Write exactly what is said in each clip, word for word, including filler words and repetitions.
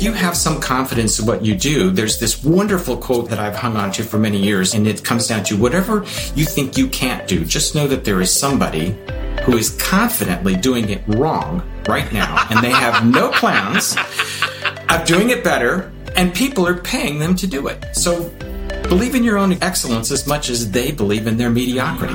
if you have some confidence in what you do, there's this wonderful quote that I've hung on to for many years, and it comes down to whatever you think you can't do, just know that there is somebody who is confidently doing it wrong right now, and they have no plans of doing it better, and people are paying them to do it. So believe in your own excellence as much as they believe in their mediocrity.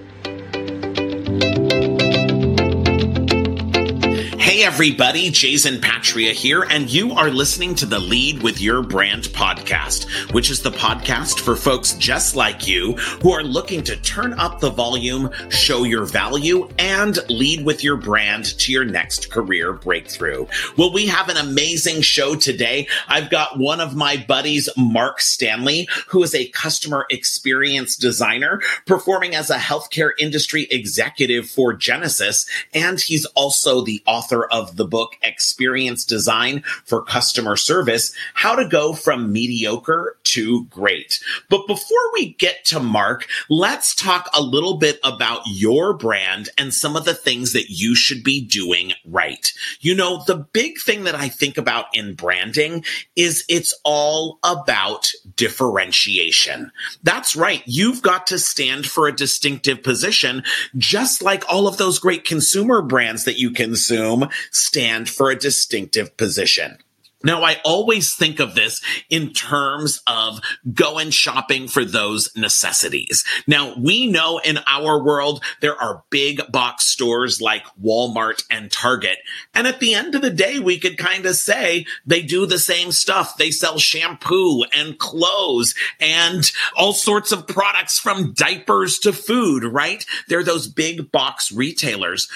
Hey everybody, Jason Patria here, and you are listening to the Lead with Your Brand podcast, which is the podcast for folks just like you who are looking to turn up the volume, show your value, and lead with your brand to your next career breakthrough. Well, we have an amazing show today. I've got one of my buddies, Mark Stanley, who is a customer experience designer, performing as a healthcare industry executive for Genesis, and he's also the author of the book Experience Design for Customer Service, How to Go from Mediocre to Great. But before we get to Mark, let's talk a little bit about your brand and some of the things that you should be doing right. You know, the big thing that I think about in branding is it's all about differentiation. That's right. You've got to stand for a distinctive position, just like all of those great consumer brands that you consume stand for a distinctive position. Now, I always think of this in terms of going shopping for those necessities. Now, we know in our world, there are big box stores like Walmart and Target. And at the end of the day, we could kind of say they do the same stuff. They sell shampoo and clothes and all sorts of products from diapers to food, right? They're those big box retailers.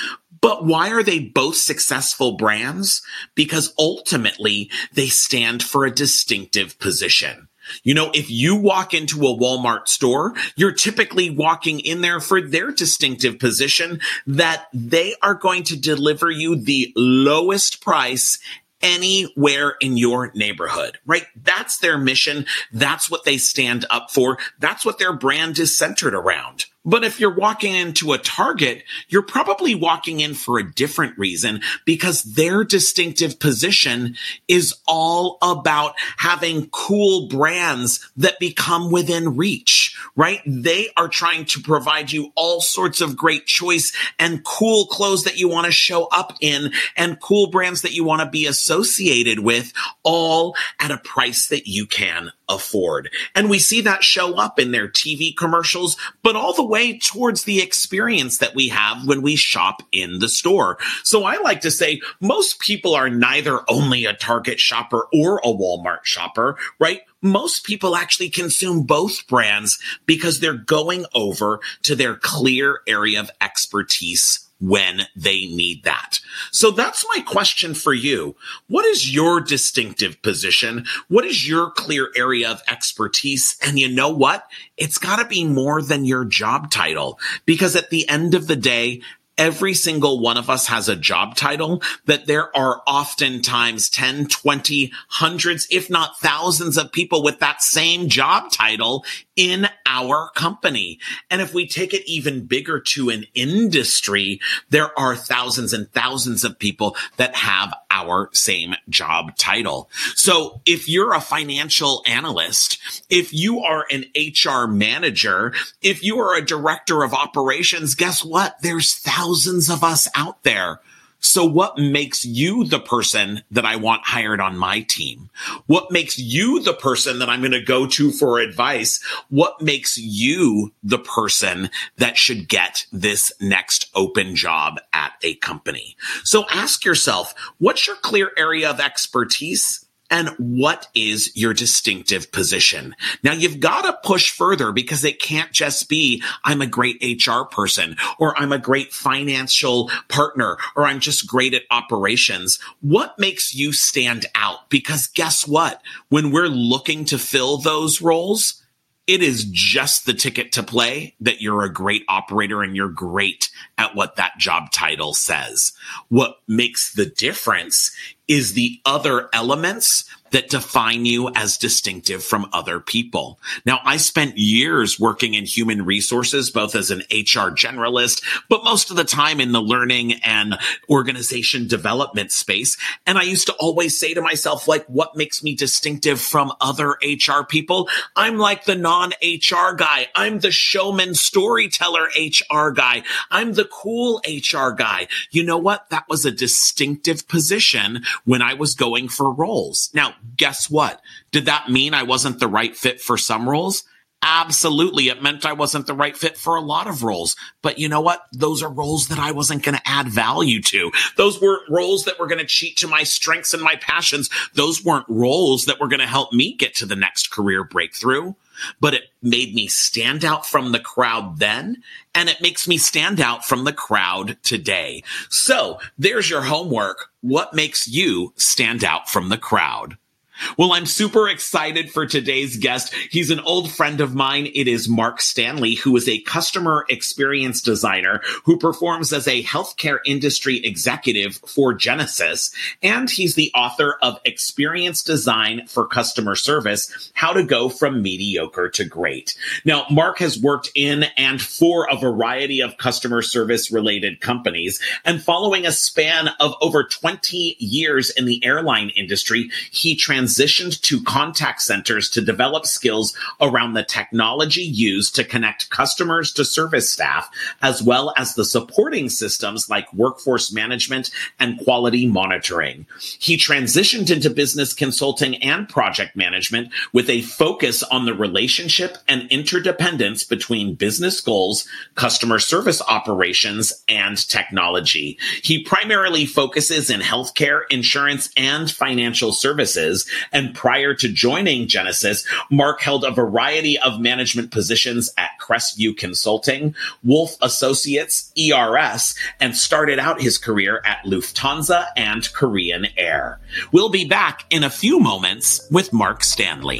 But why are they both successful brands? Because ultimately, they stand for a distinctive position. You know, if you walk into a Walmart store, you're typically walking in there for their distinctive position that they are going to deliver you the lowest price anywhere in your neighborhood, right? That's their mission. That's what they stand up for. That's what their brand is centered around. But if you're walking into a Target, you're probably walking in for a different reason because their distinctive position is all about having cool brands that become within reach, right? They are trying to provide you all sorts of great choice and cool clothes that you want to show up in and cool brands that you want to be associated with, all at a price that you can afford. And we see that show up in their T V commercials, but all the way towards the experience that we have when we shop in the store. So I like to say most people are neither only a Target shopper or a Walmart shopper, right? Most people actually consume both brands because they're going over to their clear area of expertise when they need that. So that's my question for you. What is your distinctive position? What is your clear area of expertise? And you know what? It's got to be more than your job title, because at the end of the day, every single one of us has a job title, but there are oftentimes ten, twenty, hundreds, if not thousands of people with that same job title in our company. And if we take it even bigger to an industry, there are thousands and thousands of people that have our same job title. So if you're a financial analyst, if you are an H R manager, if you are a director of operations, guess what? There's thousands of us out there. So what makes you the person that I want hired on my team? What makes you the person that I'm going to go to for advice? What makes you the person that should get this next open job at a company? So ask yourself, what's your clear area of expertise? And what is your distinctive position? Now, you've got to push further because it can't just be, I'm a great H R person, or I'm a great financial partner, or I'm just great at operations. What makes you stand out? Because guess what? When we're looking to fill those roles, it is just the ticket to play that you're a great operator and you're great at what that job title says. What makes the difference is the other elements that define you as distinctive from other people. Now, I spent years working in human resources, both as an H R generalist, but most of the time in the learning and organization development space. And I used to always say to myself, like, what makes me distinctive from other H R people? I'm like the non-H R guy. I'm the showman storyteller H R guy. I'm the cool H R guy. You know what? That was a distinctive position when I was going for roles. Now, guess what? Did that mean I wasn't the right fit for some roles? Absolutely. It meant I wasn't the right fit for a lot of roles. But you know what? Those are roles that I wasn't going to add value to. Those weren't roles that were going to cheat to my strengths and my passions. Those weren't roles that were going to help me get to the next career breakthrough. But it made me stand out from the crowd then, and it makes me stand out from the crowd today. So there's your homework. What makes you stand out from the crowd? Well, I'm super excited for today's guest. He's an old friend of mine. It is Mark Stanley, who is a customer experience designer who performs as a healthcare industry executive for Genesis. And he's the author of Experience Design for Customer Service, How to Go from Mediocre to Great. Now, Mark has worked in and for a variety of customer service related companies. And following a span of over twenty years in the airline industry, he transitioned transitioned to contact centers to develop skills around the technology used to connect customers to service staff, as well as the supporting systems like workforce management and quality monitoring. He transitioned into business consulting and project management with a focus on the relationship and interdependence between business goals, customer service operations, and technology. He primarily focuses in healthcare, insurance, and financial services. And prior to joining Genesis, Mark held a variety of management positions at Crestview Consulting, Wolf Associates, E R S, and started out his career at Lufthansa and Korean Air. We'll be back in a few moments with Mark Stanley.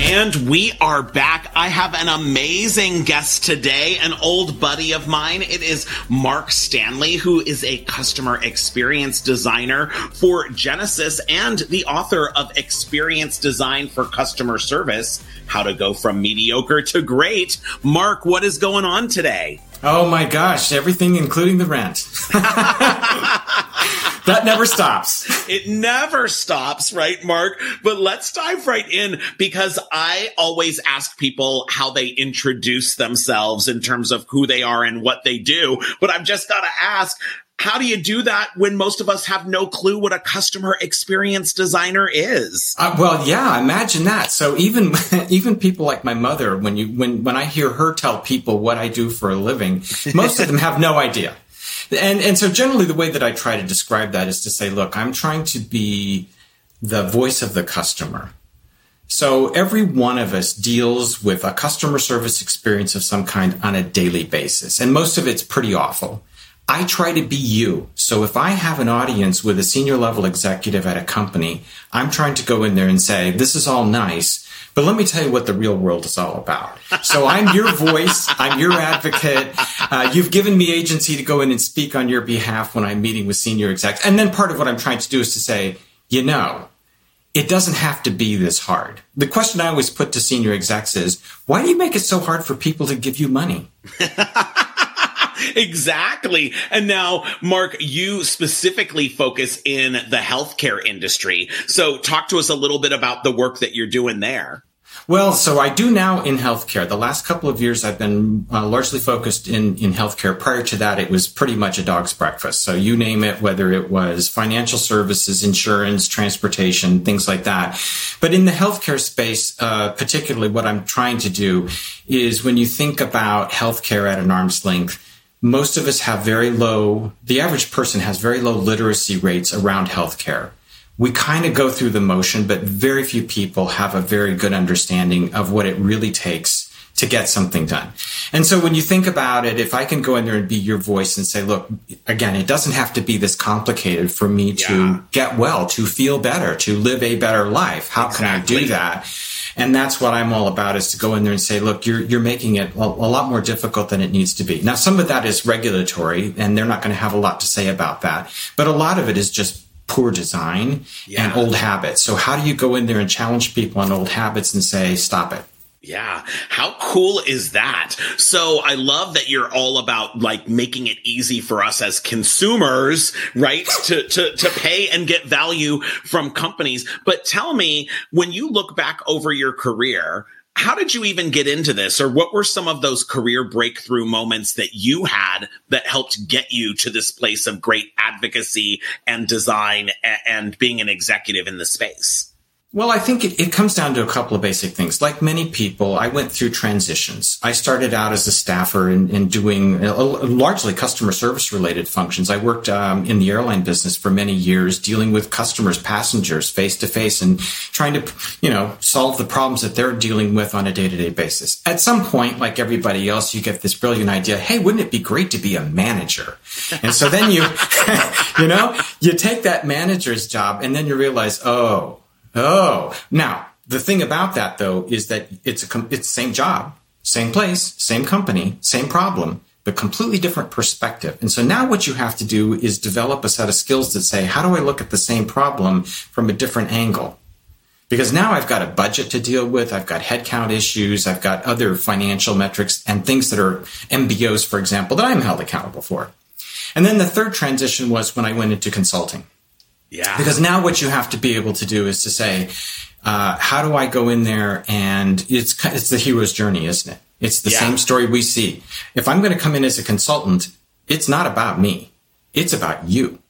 And we are back. I have an amazing guest today, an old buddy of mine. It is Mark Stanley, who is a customer experience designer for Genesis and the author of Experience Design for Customer Service, How to Go from Mediocre to Great. Mark, what is going on today? Oh my gosh, everything including the rent. That never stops. It never stops, right, Mark? But let's dive right in, because I always ask people how they introduce themselves in terms of who they are and what they do. But I've just got to ask, how do you do that when most of us have no clue what a customer experience designer is? Uh, well, yeah, imagine that. So even even people like my mother, when you when when I hear her tell people what I do for a living, most of them have no idea. And and so generally the way that I try to describe that is to say, look, I'm trying to be the voice of the customer. So every one of us deals with a customer service experience of some kind on a daily basis, and most of it's pretty awful. I try to be you. So if I have an audience with a senior level executive at a company, I'm trying to go in there and say, this is all nice, But let me tell you what the real world is all about. So I'm your voice. I'm your advocate. Uh, you've given me agency to go in and speak on your behalf when I'm meeting with senior execs. And then part of what I'm trying to do is to say, you know, it doesn't have to be this hard. The question I always put to senior execs is, why do you make it so hard for people to give you money? Exactly. And now, Mark, you specifically focus in the healthcare industry. So talk to us a little bit about the work that you're doing there. Well, so I do now in healthcare. The last couple of years, I've been uh, largely focused in, in healthcare. Prior to that, it was pretty much a dog's breakfast. So you name it, whether it was financial services, insurance, transportation, things like that. But in the healthcare space, uh, particularly what I'm trying to do is when you think about healthcare at an arm's length, most of us have very low, the average person has very low literacy rates around healthcare. We kind of go through the motion, but very few people have a very good understanding of what it really takes to get something done. And so when you think about it, if I can go in there and be your voice and say, look, again, it doesn't have to be this complicated for me yeah. to get well, to feel better, to live a better life. How exactly. can I do that? And that's what I'm all about, is to go in there and say, look, you're you're making it a, a lot more difficult than it needs to be. Now, some of that is regulatory, and they're not going to have a lot to say about that. But a lot of it is just poor design yeah. and old habits. So how do you go in there and challenge people on old habits and say, stop it? Yeah. How cool is that? So I love that you're all about like making it easy for us as consumers, right? to, to, to pay and get value from companies. But tell me, when you look back over your career, how did you even get into this? Or what were some of those career breakthrough moments that you had that helped get you to this place of great advocacy and design and, and being an executive in the space? Well, I think it, it comes down to a couple of basic things. Like many people, I went through transitions. I started out as a staffer in, in doing a, a largely customer service related functions. I worked um, in the airline business for many years, dealing with customers, passengers face to face and trying to, you know, solve the problems that they're dealing with on a day to day basis. At some point, like everybody else, you get this brilliant idea. Hey, wouldn't it be great to be a manager? And so then you, you know, you take that manager's job and then you realize, oh, Oh, now the thing about that, though, is that it's a com- it's same job, same place, same company, same problem, but completely different perspective. And so now what you have to do is develop a set of skills that say, how do I look at the same problem from a different angle? Because now I've got a budget to deal with. I've got headcount issues. I've got other financial metrics and things that are M B Os, for example, that I'm held accountable for. And then the third transition was when I went into consulting. Yeah. Because now what you have to be able to do is to say, uh, how do I go in there? And it's it's the hero's journey, isn't it? It's the yeah. same story we see. If I'm going to come in as a consultant, it's not about me. It's about you.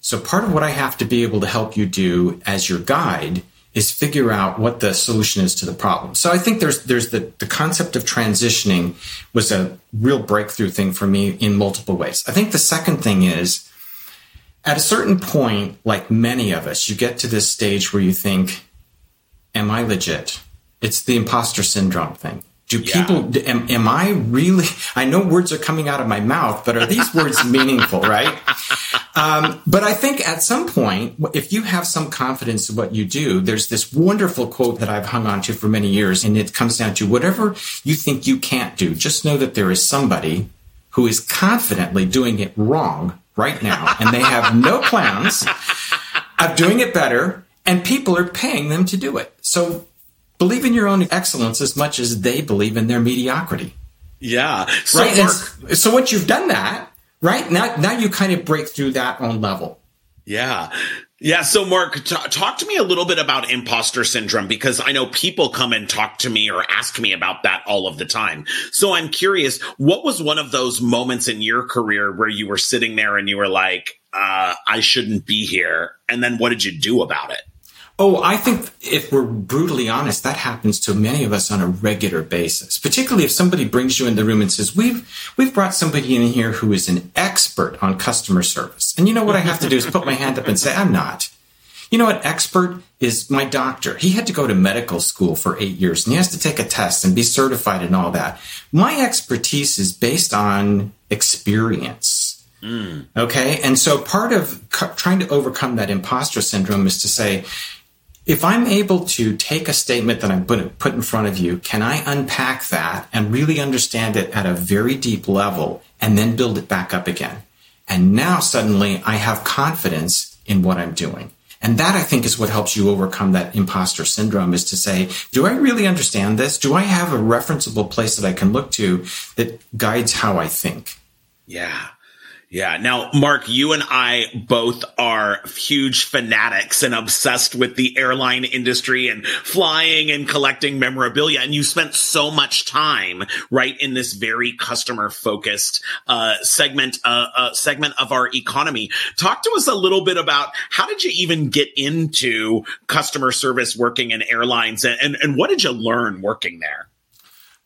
So part of what I have to be able to help you do as your guide is figure out what the solution is to the problem. So I think there's there's the, the concept of transitioning was a real breakthrough thing for me in multiple ways. I think the second thing is, at a certain point, like many of us, you get to this stage where you think, am I legit? It's the imposter syndrome thing. Do yeah. people, am, am I really, I know words are coming out of my mouth, but are these words meaningful, right? Um, but I think at some point, if you have some confidence in what you do, there's this wonderful quote that I've hung on to for many years, and it comes down to whatever you think you can't do, just know that there is somebody who is confidently doing it wrong right now, and they have no plans of doing it better, and people are paying them to do it. So believe in your own excellence as much as they believe in their mediocrity. Yeah. So, right? Mark, so once you've done that, right, now, now you kind of break through that own level. Yeah. Yeah. So, Mark, t- talk to me a little bit about imposter syndrome, because I know people come and talk to me or ask me about that all of the time. So I'm curious, what was one of those moments in your career where you were sitting there and you were like, uh, I shouldn't be here? And then what did you do about it? Oh, I think if we're brutally honest, that happens to many of us on a regular basis, particularly if somebody brings you in the room and says, we've we've brought somebody in here who is an expert on customer service. And you know what I have to do is put my hand up and say, I'm not. You know what? Expert is my doctor. He had to go to medical school for eight years and he has to take a test and be certified and all that. My expertise is based on experience. Mm. Okay. And so part of cu- trying to overcome that imposter syndrome is to say, If I'm able to take a statement that I'm going to put in front of you, can I unpack that and really understand it at a very deep level and then build it back up again? And now suddenly I have confidence in what I'm doing. And that, I think, is what helps you overcome that imposter syndrome, is to say, do I really understand this? Do I have a referenceable place that I can look to that guides how I think? Yeah. Yeah. Now, Mark, you and I both are huge fanatics and obsessed with the airline industry and flying and collecting memorabilia. And you spent so much time, right, in this very customer focused uh, segment, uh, uh, segment of our economy. Talk to us a little bit about how did you even get into customer service working in airlines, and, and, and what did you learn working there?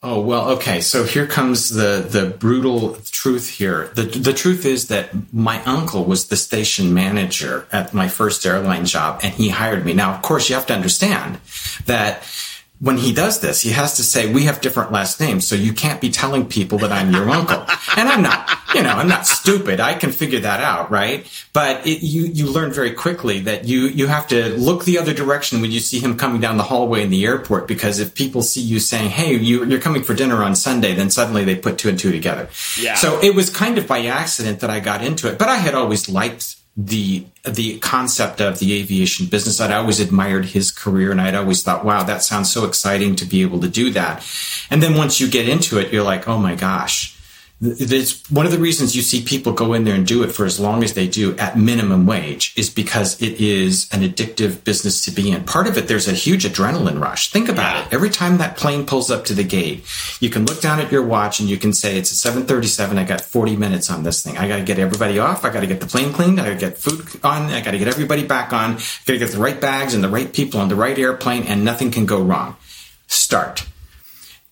Oh, well, okay. So here comes the, the brutal truth here. The, the truth is that my uncle was the station manager at my first airline job, and he hired me. Now, of course, you have to understand that when he does this, he has to say, we have different last names, so you can't be telling people that I'm your uncle. And I'm not, you know, I'm not stupid. I can figure that out, right? But it, you, you learn very quickly that you, you have to look the other direction when you see him coming down the hallway in the airport, because if people see you saying, hey, you, you're coming for dinner on Sunday, then suddenly they put two and two together. Yeah. So it was kind of by accident that I got into it, but I had always liked the the concept of the aviation business. I'd always admired his career, and I'd always thought, wow, that sounds so exciting to be able to do that. And then once you get into it, you're like, oh my gosh, it's one of the reasons you see people go in there and do it for as long as they do at minimum wage, is because it is an addictive business to be in. Part of it, there's a huge adrenaline rush. Think about yeah. it. Every time that plane pulls up to the gate, you can look down at your watch and you can say, it's a seven thirty-seven. I got forty minutes on this thing. I got to get everybody off. I got to get the plane cleaned. I got to get food on. I got to get everybody back on. I got to get the right bags and the right people on the right airplane, and nothing can go wrong. Start.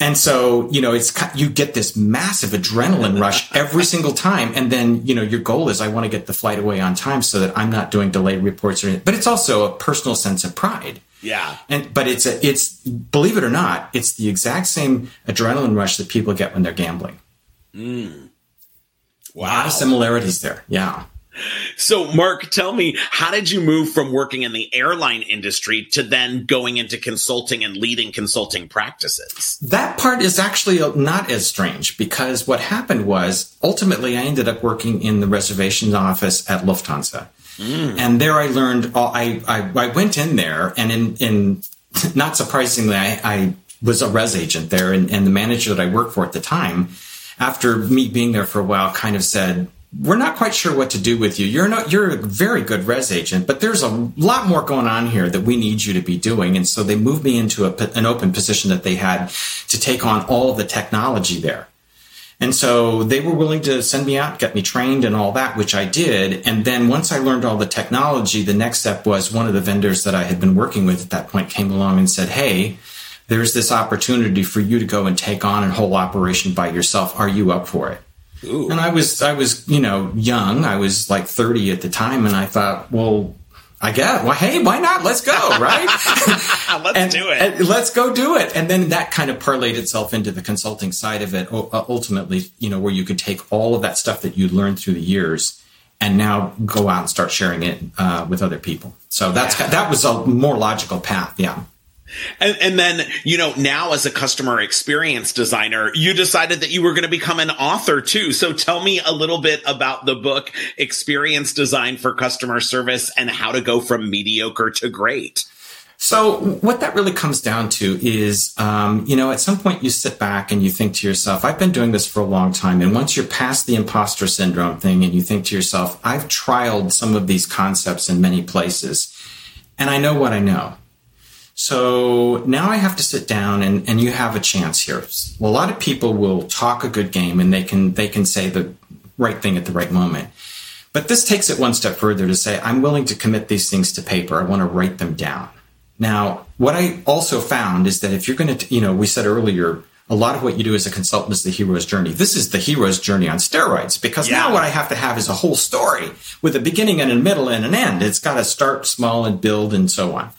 And so, you know, it's, you get this massive adrenaline rush every single time. And then, you know, your goal is, I want to get the flight away on time so that I'm not doing delayed reports or anything. But it's also a personal sense of pride. Yeah. And, but it's, a, it's, believe it or not, it's the exact same adrenaline rush that people get when they're gambling. Mm. Wow. A lot of similarities there. Yeah. So, Mark, tell me, how did you move from working in the airline industry to then going into consulting and leading consulting practices? That part is actually not as strange, because what happened was, ultimately, I ended up working in the reservations office at Lufthansa. Mm. And there I learned, all, I, I, I went in there, and in, in not surprisingly, I, I was a res agent there. And, and the manager that I worked for at the time, after me being there for a while, kind of said, we're not quite sure what to do with you. You're not, you're a very good res agent, but there's a lot more going on here that we need you to be doing. And so they moved me into a, an open position that they had to take on all of the technology there. And so they were willing to send me out, get me trained and all that, which I did. And then once I learned all the technology, the next step was, one of the vendors that I had been working with at that point came along and said, hey, there's this opportunity for you to go and take on a whole operation by yourself. Are you up for it? Ooh. And I was, I was, you know, young. I was like thirty at the time. And I thought, well, I guess, well, hey, why not? Let's go, right? let's and, do it. And let's go do it. And then that kind of parlayed itself into the consulting side of it, ultimately, you know, where you could take all of that stuff that you learned through the years and now go out and start sharing it uh, with other people. So that's yeah. that was a more logical path. Yeah. And, and then, you know, now as a customer experience designer, you decided that you were going to become an author too. So tell me a little bit about the book Experience Design for Customer Service and how to go from mediocre to great. So what that really comes down to is, um, you know, at some point you sit back and you think to yourself, I've been doing this for a long time. And once you're past the imposter syndrome thing and you think to yourself, I've trialed some of these concepts in many places and I know what I know. So now I have to sit down and, and you have a chance here. A lot of people will talk a good game and they can they can say the right thing at the right moment. But this takes it one step further to say, I'm willing to commit these things to paper. I want to write them down. Now, what I also found is that if you're going to, you know, we said earlier, a lot of what you do as a consultant is the hero's journey. This is the hero's journey on steroids, because yeah. now what I have to have is a whole story with a beginning and a middle and an end. It's got to start small and build and so on.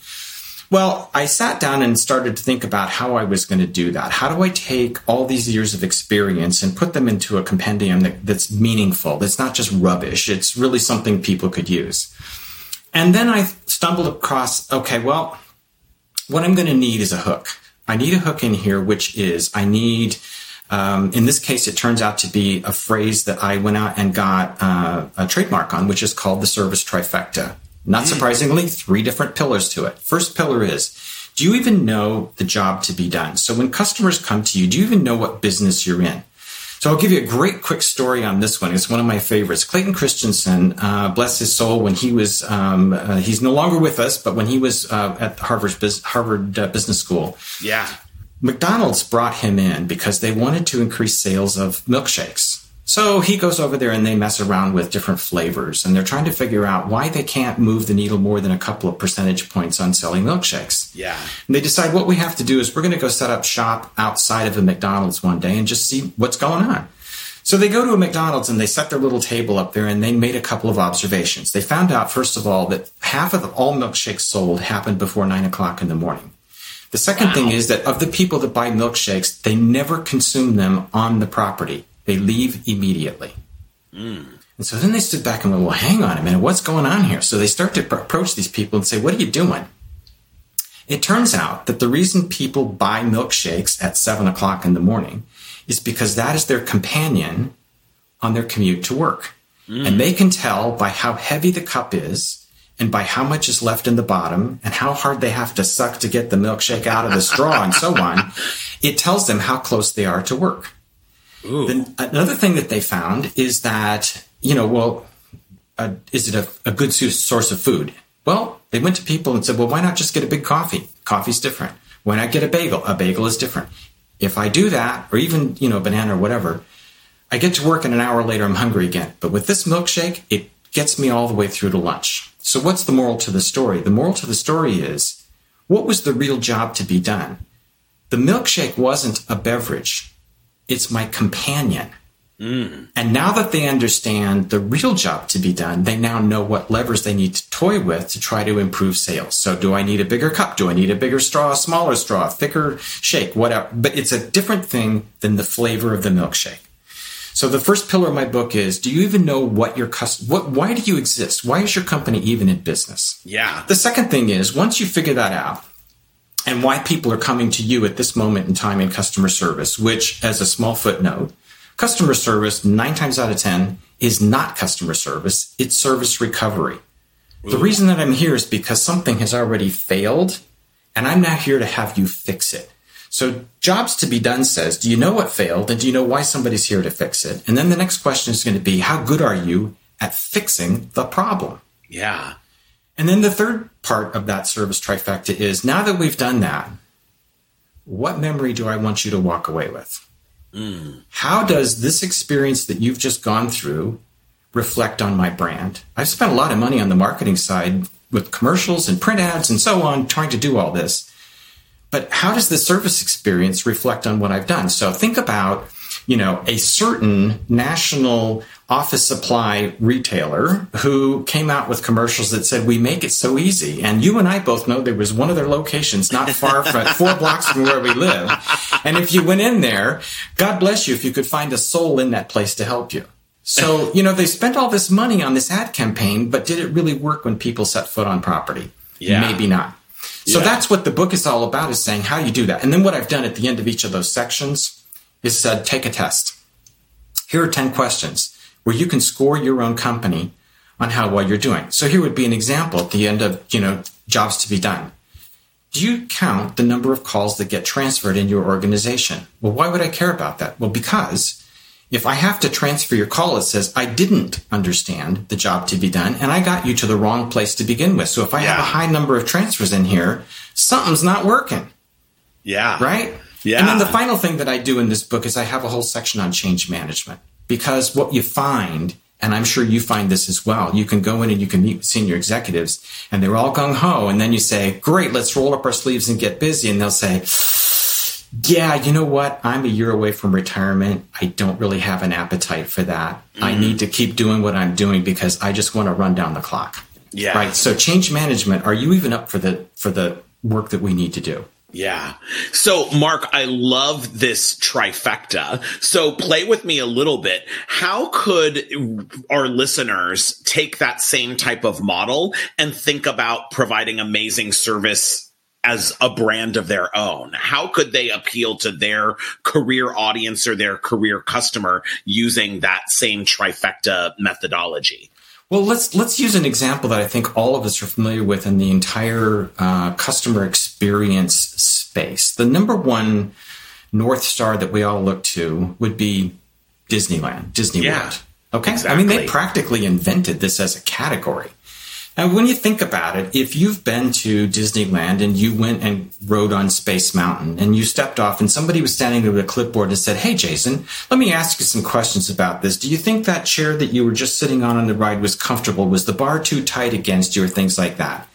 Well, I sat down and started to think about how I was going to do that. How do I take all these years of experience and put them into a compendium that, that's meaningful, that's not just rubbish, it's really something people could use? And then I stumbled across, okay, well, what I'm going to need is a hook. I need a hook in here, which is I need, um, in this case, it turns out to be a phrase that I went out and got uh, a trademark on, which is called the Service Trifecta. Not surprisingly, three different pillars to it. First pillar is, do you even know the job to be done? So when customers come to you, do you even know what business you're in? So I'll give you a great quick story on this one. It's one of my favorites. Clayton Christensen, uh, bless his soul, when he was, um, uh, he's no longer with us, but when he was uh, at Harvard, Biz- Harvard uh, Business School, yeah, McDonald's brought him in because they wanted to increase sales of milkshakes. So he goes over there and they mess around with different flavors, and they're trying to figure out why they can't move the needle more than a couple of percentage points on selling milkshakes. Yeah. And they decide what we have to do is we're going to go set up shop outside of a McDonald's one day and just see what's going on. So they go to a McDonald's and they set their little table up there, and they made a couple of observations. They found out, first of all, that half of all milkshakes sold happened before nine o'clock in the morning. The second wow. thing is that of the people that buy milkshakes, they never consume them on the property. They leave immediately. Mm. And so then they stood back and went, well, hang on a minute, what's going on here? So they start to approach these people and say, what are you doing? It turns out that the reason people buy milkshakes at seven o'clock in the morning is because that is their companion on their commute to work. Mm. And they can tell by how heavy the cup is and by how much is left in the bottom and how hard they have to suck to get the milkshake out of the straw and so on. It tells them how close they are to work. Then another thing that they found is that, you know, well, uh, is it a, a good source of food? Well, they went to people and said, well, why not just get a big coffee? Coffee's different. Why not get a bagel? A bagel is different. If I do that, or even, you know, a banana or whatever, I get to work and an hour later I'm hungry again. But with this milkshake, it gets me all the way through to lunch. So what's the moral to the story? The moral to the story is, what was the real job to be done? The milkshake wasn't a beverage. It's my companion. Mm. And now that they understand the real job to be done, they now know what levers they need to toy with to try to improve sales. So do I need a bigger cup? Do I need a bigger straw, a smaller straw, thicker shake, whatever? But it's a different thing than the flavor of the milkshake. So the first pillar of my book is, do you even know what your cust- what why do you exist? Why is your company even in business? Yeah. The second thing is, once you figure that out, and why people are coming to you at this moment in time in customer service, which, as a small footnote, customer service, nine times out of ten, is not customer service. It's service recovery. Ooh. The reason that I'm here is because something has already failed, and I'm now here to have you fix it. So jobs to be done says, do you know what failed, and do you know why somebody's here to fix it? And then the next question is going to be, how good are you at fixing the problem? Yeah. And then the third part of that service trifecta is, now that we've done that, what memory do I want you to walk away with? Mm. How does this experience that you've just gone through reflect on my brand? I've spent a lot of money on the marketing side with commercials and print ads and so on, trying to do all this. But how does the service experience reflect on what I've done? So think about, you know, a certain national office supply retailer who came out with commercials that said, we make it so easy. And you and I both know there was one of their locations not far from four blocks from where we live. And if you went in there, God bless you if you could find a soul in that place to help you. So, you know, they spent all this money on this ad campaign, but did it really work when people set foot on property? Yeah. Maybe not. So yeah. That's what the book is all about, is saying how you do that. And then what I've done at the end of each of those sections is said, take a test. Here are ten questions where you can score your own company on how well you're doing. So here would be an example at the end of, you know, jobs to be done. Do you count the number of calls that get transferred in your organization? Well, why would I care about that? Well, because if I have to transfer your call, it says, I didn't understand the job to be done, and I got you to the wrong place to begin with. So if I yeah. have a high number of transfers in here, something's not working. Yeah. Right? Yeah. And then the final thing that I do in this book is I have a whole section on change management, because what you find, and I'm sure you find this as well, you can go in and you can meet with senior executives and they're all gung-ho. And then you say, great, let's roll up our sleeves and get busy. And they'll say, yeah, you know what? I'm a year away from retirement. I don't really have an appetite for that. Mm-hmm. I need to keep doing what I'm doing because I just want to run down the clock. Yeah. Right. So change management, are you even up for the for the work that we need to do? Yeah. So, Mark, I love this trifecta. So play with me a little bit. How could our listeners take that same type of model and think about providing amazing service as a brand of their own? How could they appeal to their career audience or their career customer using that same trifecta methodology? Well, let's let's use an example that I think all of us are familiar with in the entire uh, customer experience space. The number one North Star that we all look to would be Disneyland, Disney yeah, World. Okay, exactly. I mean, they practically invented this as a category. And when you think about it, if you've been to Disneyland and you went and rode on Space Mountain and you stepped off and somebody was standing there with a clipboard and said, "Hey, Jason, let me ask you some questions about this. Do you think that chair that you were just sitting on on the ride was comfortable? Was the bar too tight against you?" or things like that.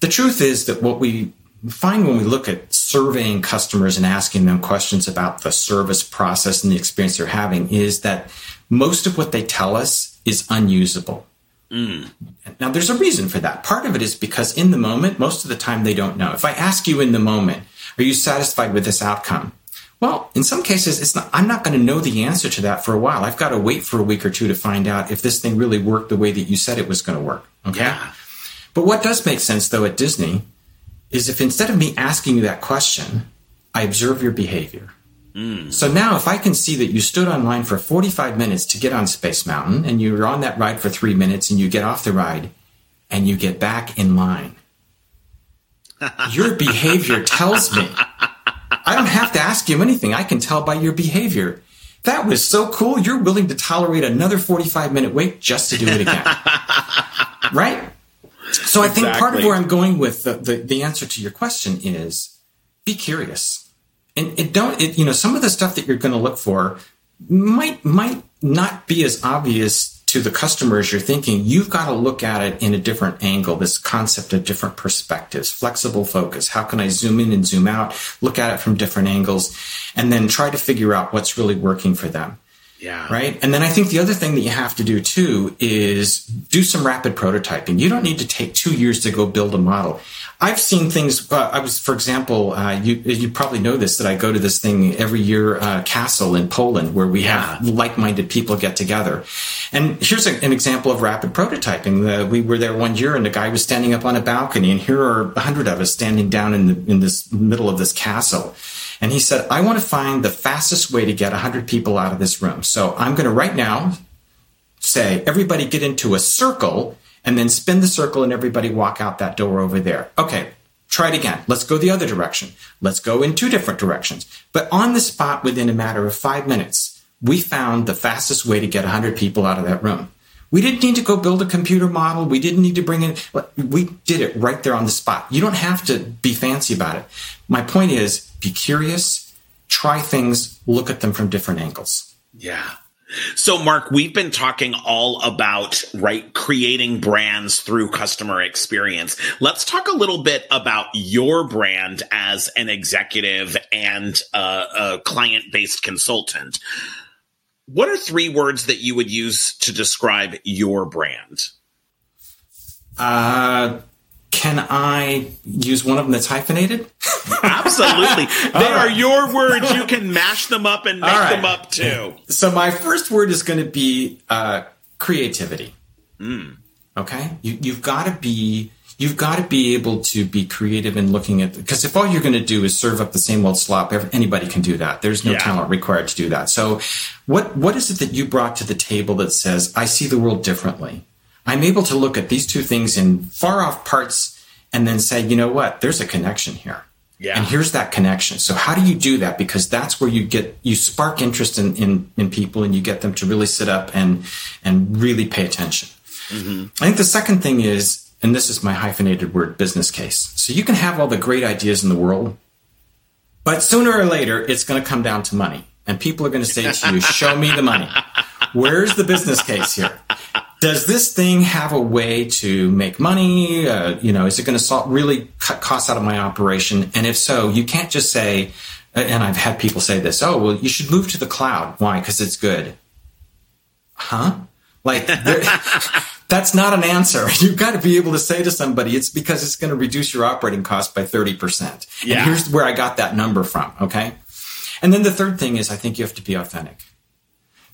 The truth is that what we find when we look at surveying customers and asking them questions about the service process and the experience they're having is that most of what they tell us is unusable. Mm. Now, there's a reason for that. Part of it is because in the moment, most of the time they don't know. If I ask you in the moment, are you satisfied with this outcome? Well, in some cases, it's not, I'm not going to know the answer to that for a while. I've got to wait for a week or two to find out if this thing really worked the way that you said it was going to work. Okay. Yeah. But what does make sense, though, at Disney is if instead of me asking you that question, I observe your behavior. Mm. So now if I can see that you stood online for forty-five minutes to get on Space Mountain and you were on that ride for three minutes and you get off the ride and you get back in line, your behavior tells me. I don't have to ask you anything. I can tell by your behavior. That was so cool. You're willing to tolerate another forty-five minute wait just to do it again. Right? So I exactly. think part of where I'm going with the, the, the answer to your question is be curious. And it don't, it, you know, some of the stuff that you're going to look for might might not be as obvious to the customer as you're thinking. You've got to look at it in a different angle, this concept of different perspectives, flexible focus. How can I zoom in and zoom out, look at it from different angles, and then try to figure out what's really working for them. Yeah. Right. And then I think the other thing that you have to do, too, is do some rapid prototyping. You don't need to take two years to go build a model. I've seen things. Uh, I was, for example, uh, you you probably know this, that I go to this thing every year, uh, Castle in Poland, where we yeah. have like-minded people get together. And here's a, an example of rapid prototyping. Uh, we were there one year and a guy was standing up on a balcony. And here are a hundred of us standing down in the in this middle of this castle. And he said, I want to find the fastest way to get one hundred people out of this room. So I'm going to right now say, everybody get into a circle and then spin the circle and everybody walk out that door over there. Okay, try it again. Let's go the other direction. Let's go in two different directions. But on the spot, within a matter of five minutes, we found the fastest way to get one hundred people out of that room. We didn't need to go build a computer model. We didn't need to bring in. We did it right there on the spot. You don't have to be fancy about it. My point is, be curious, try things, look at them from different angles. Yeah. So, Mark, we've been talking all about, right, creating brands through customer experience. Let's talk a little bit about your brand as an executive and a, a client-based consultant. What are three words that you would use to describe your brand? Uh, can I use one of them that's hyphenated? Absolutely. They right. are your words. You can mash them up and make right. them up too. So my first word is going to be uh, creativity. Mm. Okay. You, you've got to be, you've got to be able to be creative in looking at, because if all you're going to do is serve up the same old slop, anybody can do that. There's no yeah. talent required to do that. So what, what is it that you brought to the table that says, I see the world differently? I'm able to look at these two things in far off parts and then say, you know what, there's a connection here. Yeah. And here's that connection. So how do you do that? Because that's where you get, you spark interest in, in, in people and you get them to really sit up and, and really pay attention. Mm-hmm. I think the second thing is, and this is my hyphenated word, business case. So you can have all the great ideas in the world, but sooner or later, it's going to come down to money. And people are going to say to you, show me the money. Where's the business case here? Does this thing have a way to make money? Uh, you know, is it going to solve, really cut costs out of my operation? And if so, you can't just say, and I've had people say this, oh, well, you should move to the cloud. Why? Because it's good. Huh? Like, there, that's not an answer. You've got to be able to say to somebody, it's because it's going to reduce your operating cost by thirty percent. Yeah. And here's where I got that number from, okay? And then the third thing is I think you have to be authentic.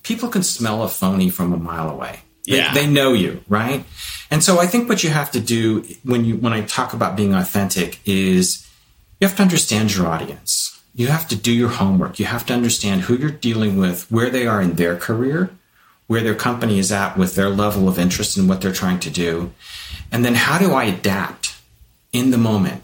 People can smell a phony from a mile away. They, yeah. they know you, right? And so I think what you have to do when you when I talk about being authentic is You have to understand your audience. You have to do your homework. You have to understand who you're dealing with, where they are in their career, where their company is at with their level of interest in what they're trying to do. And then how do I adapt in the moment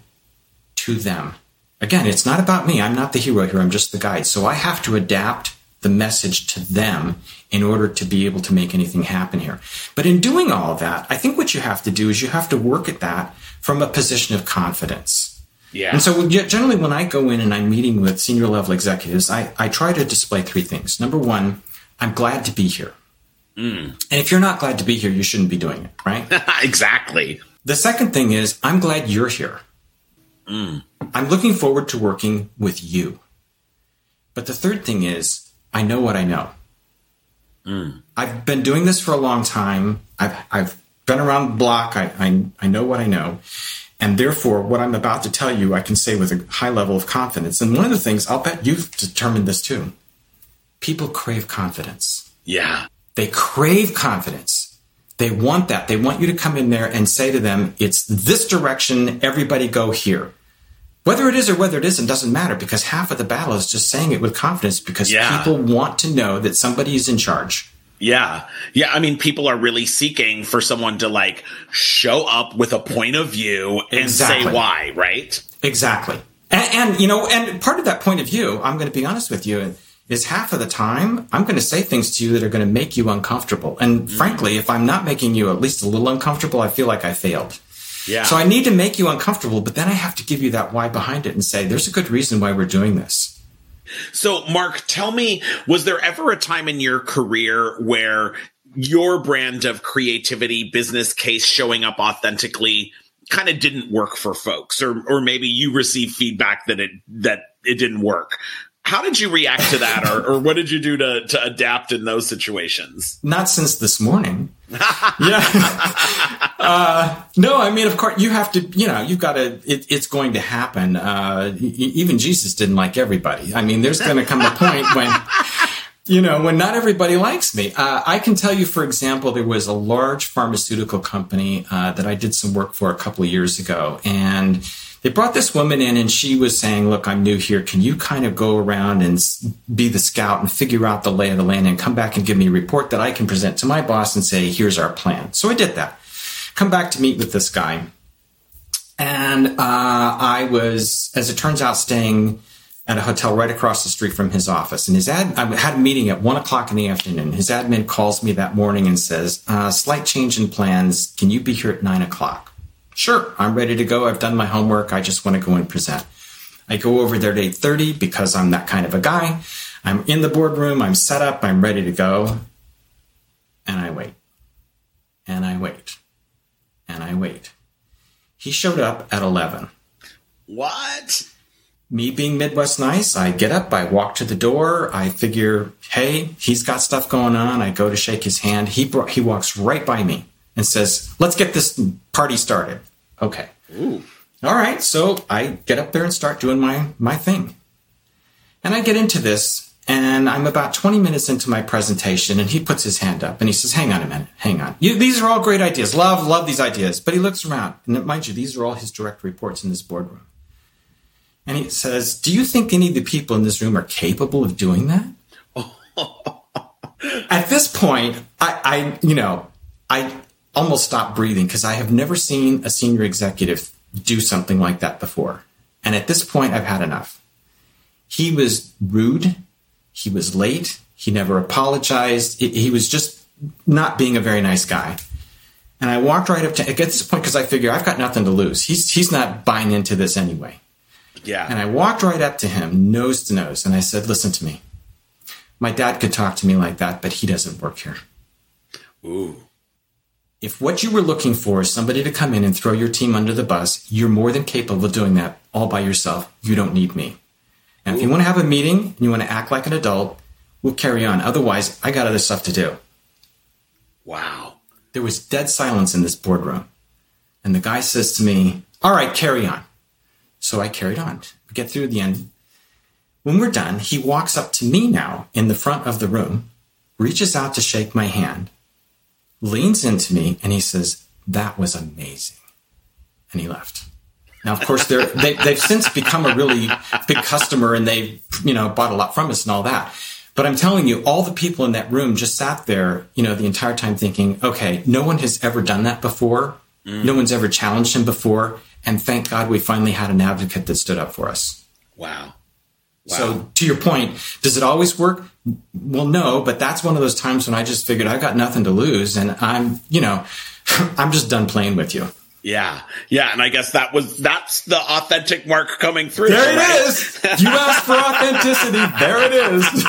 to them? Again, it's not about me. I'm not the hero here. I'm just the guide. So I have to adapt the message to them in order to be able to make anything happen here. But in doing all of that, I think what you have to do is you have to work at that from a position of confidence. Yeah. And so generally when I go in and I'm meeting with senior level executives, I, I try to display three things. Number one, I'm glad to be here. Mm. And if you're not glad to be here, you shouldn't be doing it, right? Exactly. The second thing is I'm glad you're here. Mm. I'm looking forward to working with you. But the third thing is, I know what I know. Mm. I've been doing this for a long time. I've, I've been around the block. I, I, I know what I know. And therefore, what I'm about to tell you, I can say with a high level of confidence. And one of the things, I'll bet you've determined this too. People crave confidence. Yeah. They crave confidence. They want that. They want you to come in there and say to them, it's this direction, everybody go here. Whether it is or whether it isn't doesn't matter, because half of the battle is just saying it with confidence, because yeah. people want to know that somebody is in charge. Yeah. Yeah. I mean, people are really seeking for someone to like show up with a point of view and exactly. say why, right? Exactly. And, and, you know, and part of that point of view, I'm going to be honest with you, is half of the time I'm going to say things to you that are going to make you uncomfortable. And mm. frankly, if I'm not making you at least a little uncomfortable, I feel like I failed. Yeah. So I need to make you uncomfortable, but then I have to give you that why behind it and say, there's a good reason why we're doing this. So, Mark, tell me, was there ever a time in your career where your brand of creativity, business case, showing up authentically kind of didn't work for folks, or or maybe you received feedback that it that it didn't work? How did you react to that, or, or what did you do to, to adapt in those situations? Not since this morning. Yeah. Uh, no, I mean, of course, you have to, you know, you've got to, it, it's going to happen. Uh, even Jesus didn't like everybody. I mean, there's going to come a point when, you know, when not everybody likes me. Uh, I can tell you, for example, there was a large pharmaceutical company uh, that I did some work for a couple of years ago, and they brought this woman in and she was saying, look, I'm new here. Can you kind of go around and be the scout and figure out the lay of the land and come back and give me a report that I can present to my boss and say, here's our plan. So I did that. Come back to meet with this guy. And uh, I was, as it turns out, staying at a hotel right across the street from his office. And his ad, I had a meeting at one o'clock in the afternoon. His admin calls me that morning and says, uh, slight change in plans. Can you be here at nine o'clock? Sure, I'm ready to go. I've done my homework. I just want to go and present. I go over there at eight thirty because I'm that kind of a guy. I'm in the boardroom. I'm set up. I'm ready to go. And I wait. And I wait. And I wait. He showed up at eleven. What? Me being Midwest nice, I get up. I walk to the door. I figure, hey, he's got stuff going on. I go to shake his hand. He brought, he walks right by me and says, let's get this party started. Okay. Ooh. All right. So I get up there and start doing my, my thing. And I get into this, and I'm about twenty minutes into my presentation, and he puts his hand up and he says, hang on a minute. Hang on. You, these are all great ideas. Love, love these ideas. But he looks around, and mind you, these are all his direct reports in this boardroom. And he says, do you think any of the people in this room are capable of doing that? At this point, I, I you know, I... almost stopped breathing, because I have never seen a senior executive do something like that before. And at this point, I've had enough. He was rude. He was late. He never apologized. It, he was just not being a very nice guy. And I walked right up to him at this point, because I figure I've got nothing to lose. He's, he's not buying into this anyway. Yeah. And I walked right up to him, nose to nose. And I said, listen to me. My dad could talk to me like that, but he doesn't work here. Ooh. If what you were looking for is somebody to come in and throw your team under the bus, you're more than capable of doing that all by yourself. You don't need me. Now, if you want to have a meeting and you want to act like an adult, we'll carry on. Otherwise, I got other stuff to do. Wow. There was dead silence in this boardroom. And the guy says to me, all right, carry on. So I carried on. We get through the end. When we're done, he walks up to me now in the front of the room, reaches out to shake my hand, leans into me, and he says, that was amazing. And he left. Now, of course, they're, they, they've since become a really big customer, and they've, you know, bought a lot from us and all that. But I'm telling you, all the people in that room just sat there, you know, the entire time thinking, okay, no one has ever done that before. Mm. No one's ever challenged him before. And thank God we finally had an advocate that stood up for us. Wow. Wow. So to your point, does it always work? Well, no, but that's one of those times when I just figured I've got nothing to lose, and I'm, you know, I'm just done playing with you. Yeah. Yeah. And I guess that was, that's the authentic Mark coming through. There it right? is. You asked for authenticity. There it is.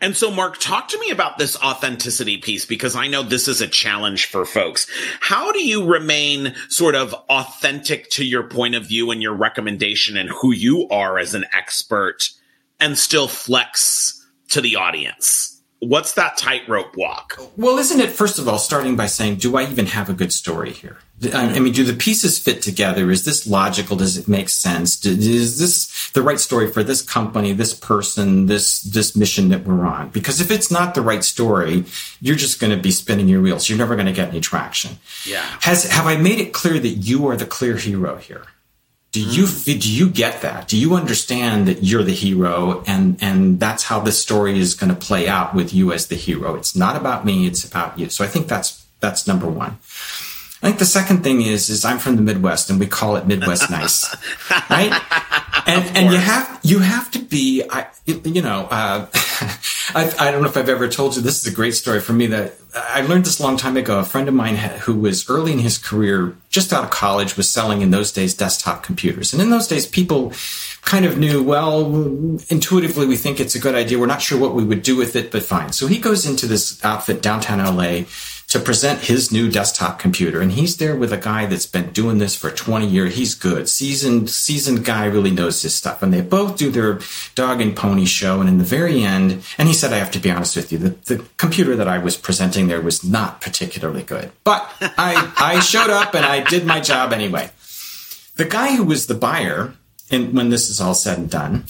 And so, Mark, talk to me about this authenticity piece, because I know this is a challenge for folks. How do you remain sort of authentic to your point of view and your recommendation and who you are as an expert, and still flex to the audience? What's that tightrope walk? Well, isn't it, first of all, starting by saying, do I even have a good story here? I mean, do the pieces fit together? Is this logical? Does it make sense? Is this the right story for this company, this person, this this mission that we're on? Because if it's not the right story, you're just going to be spinning your wheels. You're never going to get any traction. Yeah. Has have I made it clear that you are the clear hero here? Do you do you get that? Do you understand that you're the hero, and and that's how the story is going to play out with you as the hero? It's not about me; it's about you. So I think that's that's number one. I think the second thing is is I'm from the Midwest, and we call it Midwest nice, right? And and you have you have to be, I, you know, uh, I, I don't know if I've ever told you, this is a great story for me that I learned this a long time ago. A friend of mine who was early in his career, just out of college, was selling in those days desktop computers. And in those days, people kind of knew, well, intuitively, we think it's a good idea. We're not sure what we would do with it, but fine. So he goes into this outfit downtown L A to present his new desktop computer. And he's there with a guy that's been doing this for twenty years. He's good. Seasoned, seasoned guy, really knows his stuff. And they both do their dog and pony show. And in the very end, and he said, I have to be honest with you, the, the computer that I was presenting there was not particularly good. But I, I showed up and I did my job anyway. The guy who was the buyer, and when this is all said and done,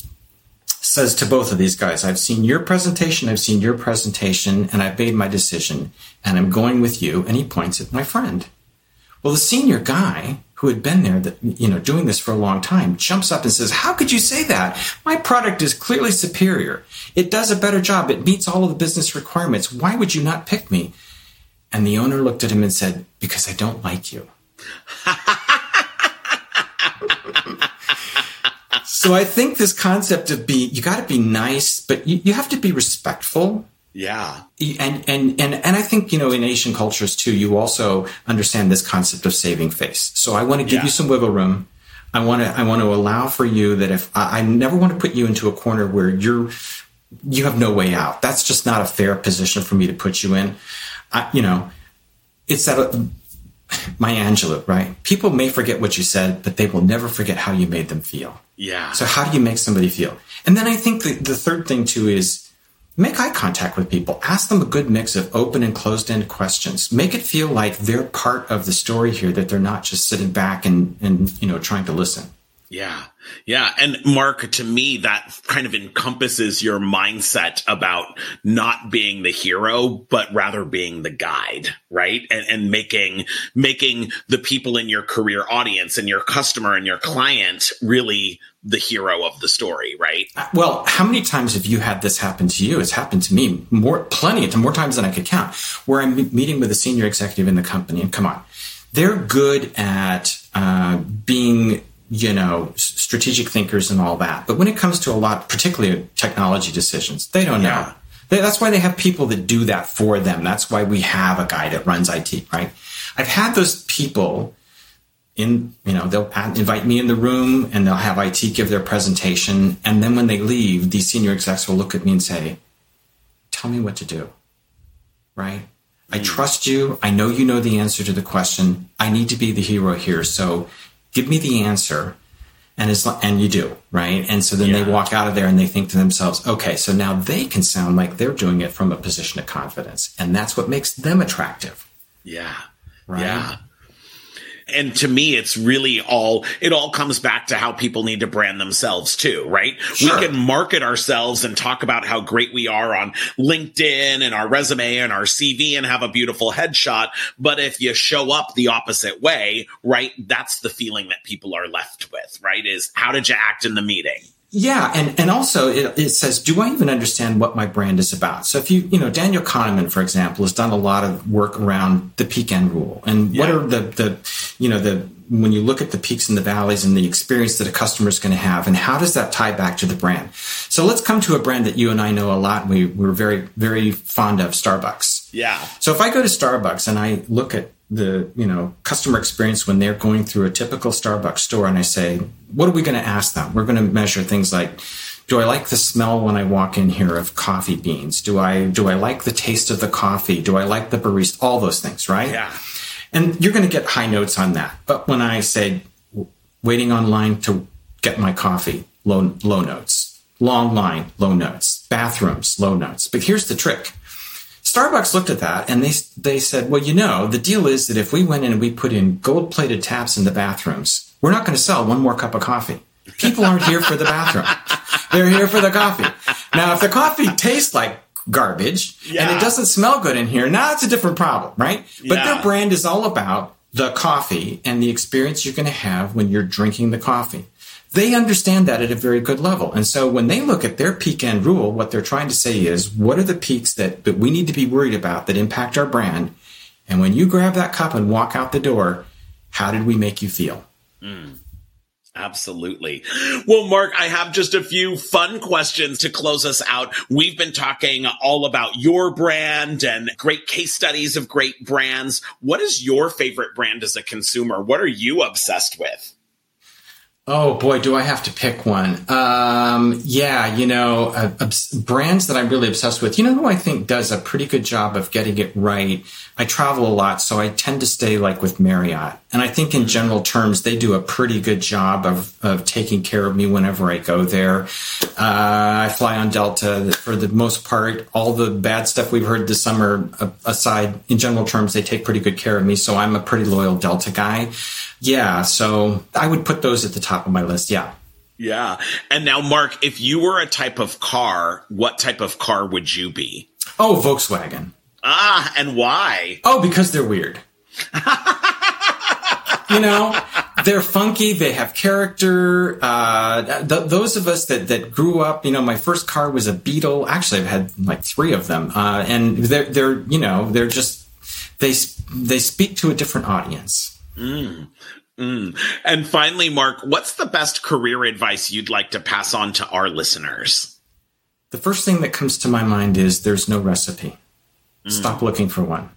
says to both of these guys, I've seen your presentation, I've seen your presentation, and I've made my decision, and I'm going with you. And he points at my friend. Well, the senior guy who had been there, that, you know, doing this for a long time, jumps up and says, how could you say that? My product is clearly superior. It does a better job. It meets all of the business requirements. Why would you not pick me? And the owner looked at him and said, because I don't like you. So I think this concept of be, you got to be nice, but you, you have to be respectful. Yeah. And, and, and, and I think, you know, in Asian cultures too, you also understand this concept of saving face. So I want to give yeah. you some wiggle room. I want to, I want to allow for you that if I, I never want to put you into a corner where you're, you have no way out. That's just not a fair position for me to put you in. I, you know, it's that uh, Maya Angelou, right? People may forget what you said, but they will never forget how you made them feel. Yeah. So how do you make somebody feel? And then I think the, the third thing too is make eye contact with people. Ask them a good mix of open and closed-end questions. Make it feel like they're part of the story here, that they're not just sitting back and, and, you know, trying to listen. Yeah. Yeah. And Mark, to me, that kind of encompasses your mindset about not being the hero, but rather being the guide, right? And, and making, making the people in your career audience and your customer and your client really the hero of the story, right? Well, how many times have you had this happen to you? It's happened to me more, plenty, more times than I could count, where I'm meeting with a senior executive in the company, and come on, they're good at uh, being, you know, strategic thinkers and all that. But when it comes to a lot, particularly technology decisions, they don't yeah. know. They, that's why they have people that do that for them. That's why we have a guy that runs I T, right? I've had those people in, you know, they'll invite me in the room and they'll have I T give their presentation. And then when they leave, these senior execs will look at me and say, tell me what to do, right? Mm-hmm. I trust you. I know you know the answer to the question. I need to be the hero here. So give me the answer, and it's like, and you do, right? And so then yeah. they walk out of there and they think to themselves, okay, so now they can sound like they're doing it from a position of confidence, and that's what makes them attractive. Yeah, right? Yeah. and to me, it's really all, it all comes back to how people need to brand themselves too, right? Sure. We can market ourselves and talk about how great we are on LinkedIn and our resume and our C V and have a beautiful headshot. But if you show up the opposite way, right, that's the feeling that people are left with, right? Is how did you act in the meeting? Yeah. And, and also it, it says, do I even understand what my brand is about? So if you, you know, Daniel Kahneman, for example, has done a lot of work around the peak end rule and yeah. what are the, the, you know, the, when you look at the peaks and the valleys and the experience that a customer is going to have and how does that tie back to the brand? So let's come to a brand that you and I know a lot. We we're very, very fond of, Starbucks. Yeah. So if I go to Starbucks and I look at the, you know, customer experience when they're going through a typical Starbucks store and I say, what are we going to ask them? We're going to measure things like, do I like the smell when I walk in here of coffee beans? Do I, do I like the taste of the coffee? Do I like the barista? All those things, right? Yeah. And you're going to get high notes on that. But when I say waiting online to get my coffee, low, low notes, long line, low notes, bathrooms, low notes. But here's the trick. Starbucks looked at that and they they said, well, you know, the deal is that if we went in and we put in gold-plated taps in the bathrooms, we're not going to sell one more cup of coffee. People aren't here for the bathroom. They're here for the coffee. Now, if the coffee tastes like garbage yeah. and it doesn't smell good in here, now it's a different problem, right? But yeah. their brand is all about the coffee and the experience you're going to have when you're drinking the coffee. They understand that at a very good level. And so when they look at their peak end rule, what they're trying to say is, what are the peaks that, that we need to be worried about that impact our brand? And when you grab that cup and walk out the door, how did we make you feel? Mm. Absolutely. Well, Mark, I have just a few fun questions to close us out. We've been talking all about your brand and great case studies of great brands. What is your favorite brand as a consumer? What are you obsessed with? Oh, boy, do I have to pick one. Um, yeah, you know, uh, obs- brands that I'm really obsessed with. You know who I think does a pretty good job of getting it right? I travel a lot, so I tend to stay like with Marriott. And I think in general terms, they do a pretty good job of, of taking care of me whenever I go there. Uh, I fly on Delta for the most part. All the bad stuff we've heard this summer aside, in general terms, they take pretty good care of me. So I'm a pretty loyal Delta guy. Yeah, so I would put those at the top of my list. Yeah. Yeah. And now, Mark, if you were a type of car, what type of car would you be? Oh, Volkswagen. Ah, and why? Oh, because they're weird. You know, they're funky. They have character. Uh, th- those of us that, that grew up, you know, my first car was a Beetle. Actually, I've had like three of them. Uh, and they're, they're, you know, they're just, they, they speak to a different audience. Mm. Mm. And finally, Mark, what's the best career advice you'd like to pass on to our listeners? The first thing that comes to my mind is there's no recipe. Mm. Stop looking for one.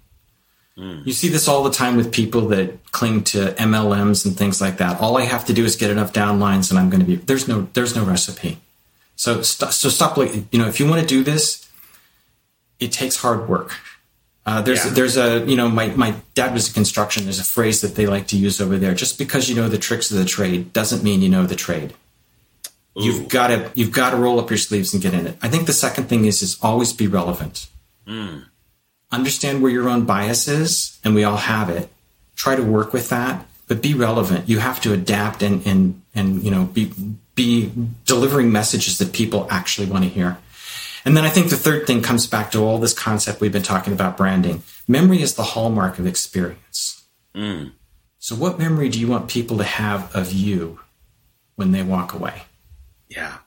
Mm. You see this all the time with people that cling to M L Ms and things like that. All I have to do is get enough downlines and I'm going to be, there's no, there's no recipe. So, st- so stop, you know, if you want to do this, it takes hard work. Uh, there's, yeah. there's a, you know, my, my dad was in construction. There's a phrase that they like to use over there. Just because you know the tricks of the trade doesn't mean you know the trade. Ooh. You've got to, you've got to roll up your sleeves and get in it. I think the second thing is, is always be relevant. Mm. Understand where your own bias is, and we all have it. Try to work with that, but be relevant. You have to adapt and, and, and, you know, be, be delivering messages that people actually want to hear. And then I think the third thing comes back to all this concept we've been talking about branding. Memory is the hallmark of experience. Mm. So what memory do you want people to have of you when they walk away? Yeah.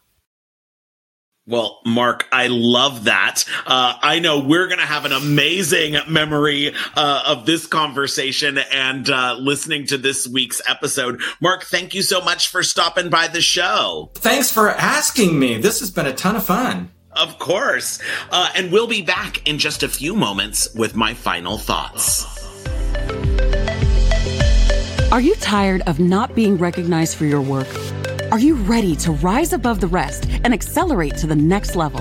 Well, Mark, I love that. Uh, I know we're going to have an amazing memory uh, of this conversation and uh, listening to this week's episode. Mark, thank you so much for stopping by the show. Thanks for asking me. This has been a ton of fun. Of course. Uh, and we'll be back in just a few moments with my final thoughts. Are you tired of not being recognized for your work? Are you ready to rise above the rest and accelerate to the next level?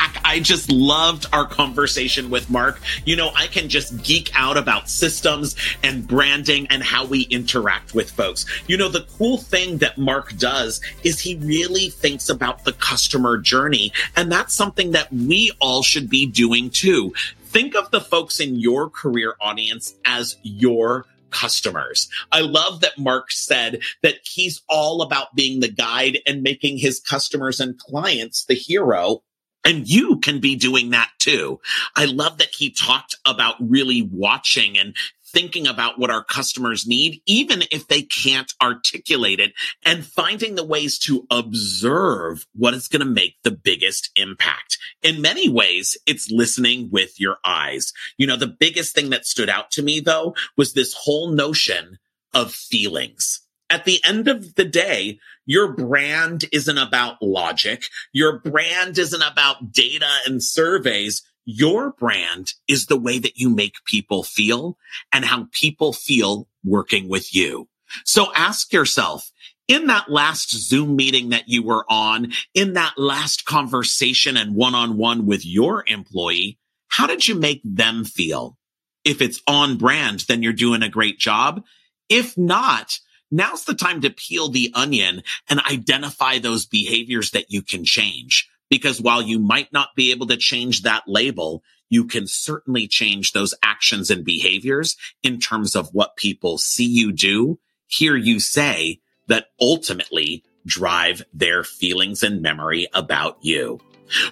I just loved our conversation with Mark. You know, I can just geek out about systems and branding and how we interact with folks. You know, the cool thing that Mark does is he really thinks about the customer journey. And that's something that we all should be doing too. Think of the folks in your career audience as your customers. I love that Mark said that he's all about being the guide and making his customers and clients the hero. And you can be doing that too. I love that he talked about really watching and thinking about what our customers need, even if they can't articulate it, and finding the ways to observe what is going to make the biggest impact. In many ways, it's listening with your eyes. You know, the biggest thing that stood out to me, though, was this whole notion of feelings. At the end of the day, your brand isn't about logic. Your brand isn't about data and surveys. Your brand is the way that you make people feel and how people feel working with you. So ask yourself, in that last Zoom meeting that you were on, in that last conversation and one-on-one with your employee, how did you make them feel? If it's on brand, then you're doing a great job. If not, now's the time to peel the onion and identify those behaviors that you can change. Because while you might not be able to change that label, you can certainly change those actions and behaviors in terms of what people see you do, hear you say, that ultimately drive their feelings and memory about you.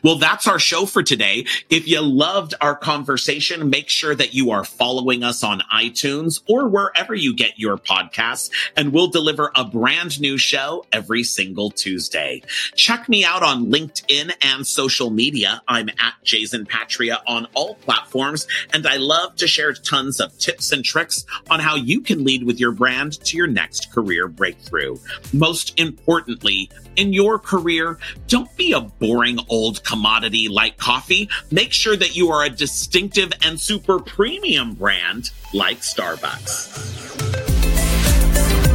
Well, that's our show for today. If you loved our conversation, make sure that you are following us on iTunes or wherever you get your podcasts, and we'll deliver a brand new show every single Tuesday. Check me out on LinkedIn and social media. I'm at Jason Patria on all platforms, and I love to share tons of tips and tricks on how you can lead with your brand to your next career breakthrough. Most importantly, in your career, don't be a boring old commodity like coffee. Make sure that you are a distinctive and super premium brand like Starbucks.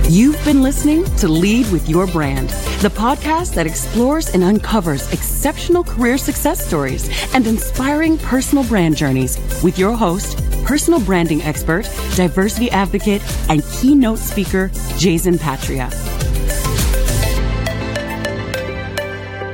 You've been listening to Lead with Your Brand, the podcast that explores and uncovers exceptional career success stories and inspiring personal brand journeys with your host, personal branding expert, diversity advocate, and keynote speaker, Jason Patria.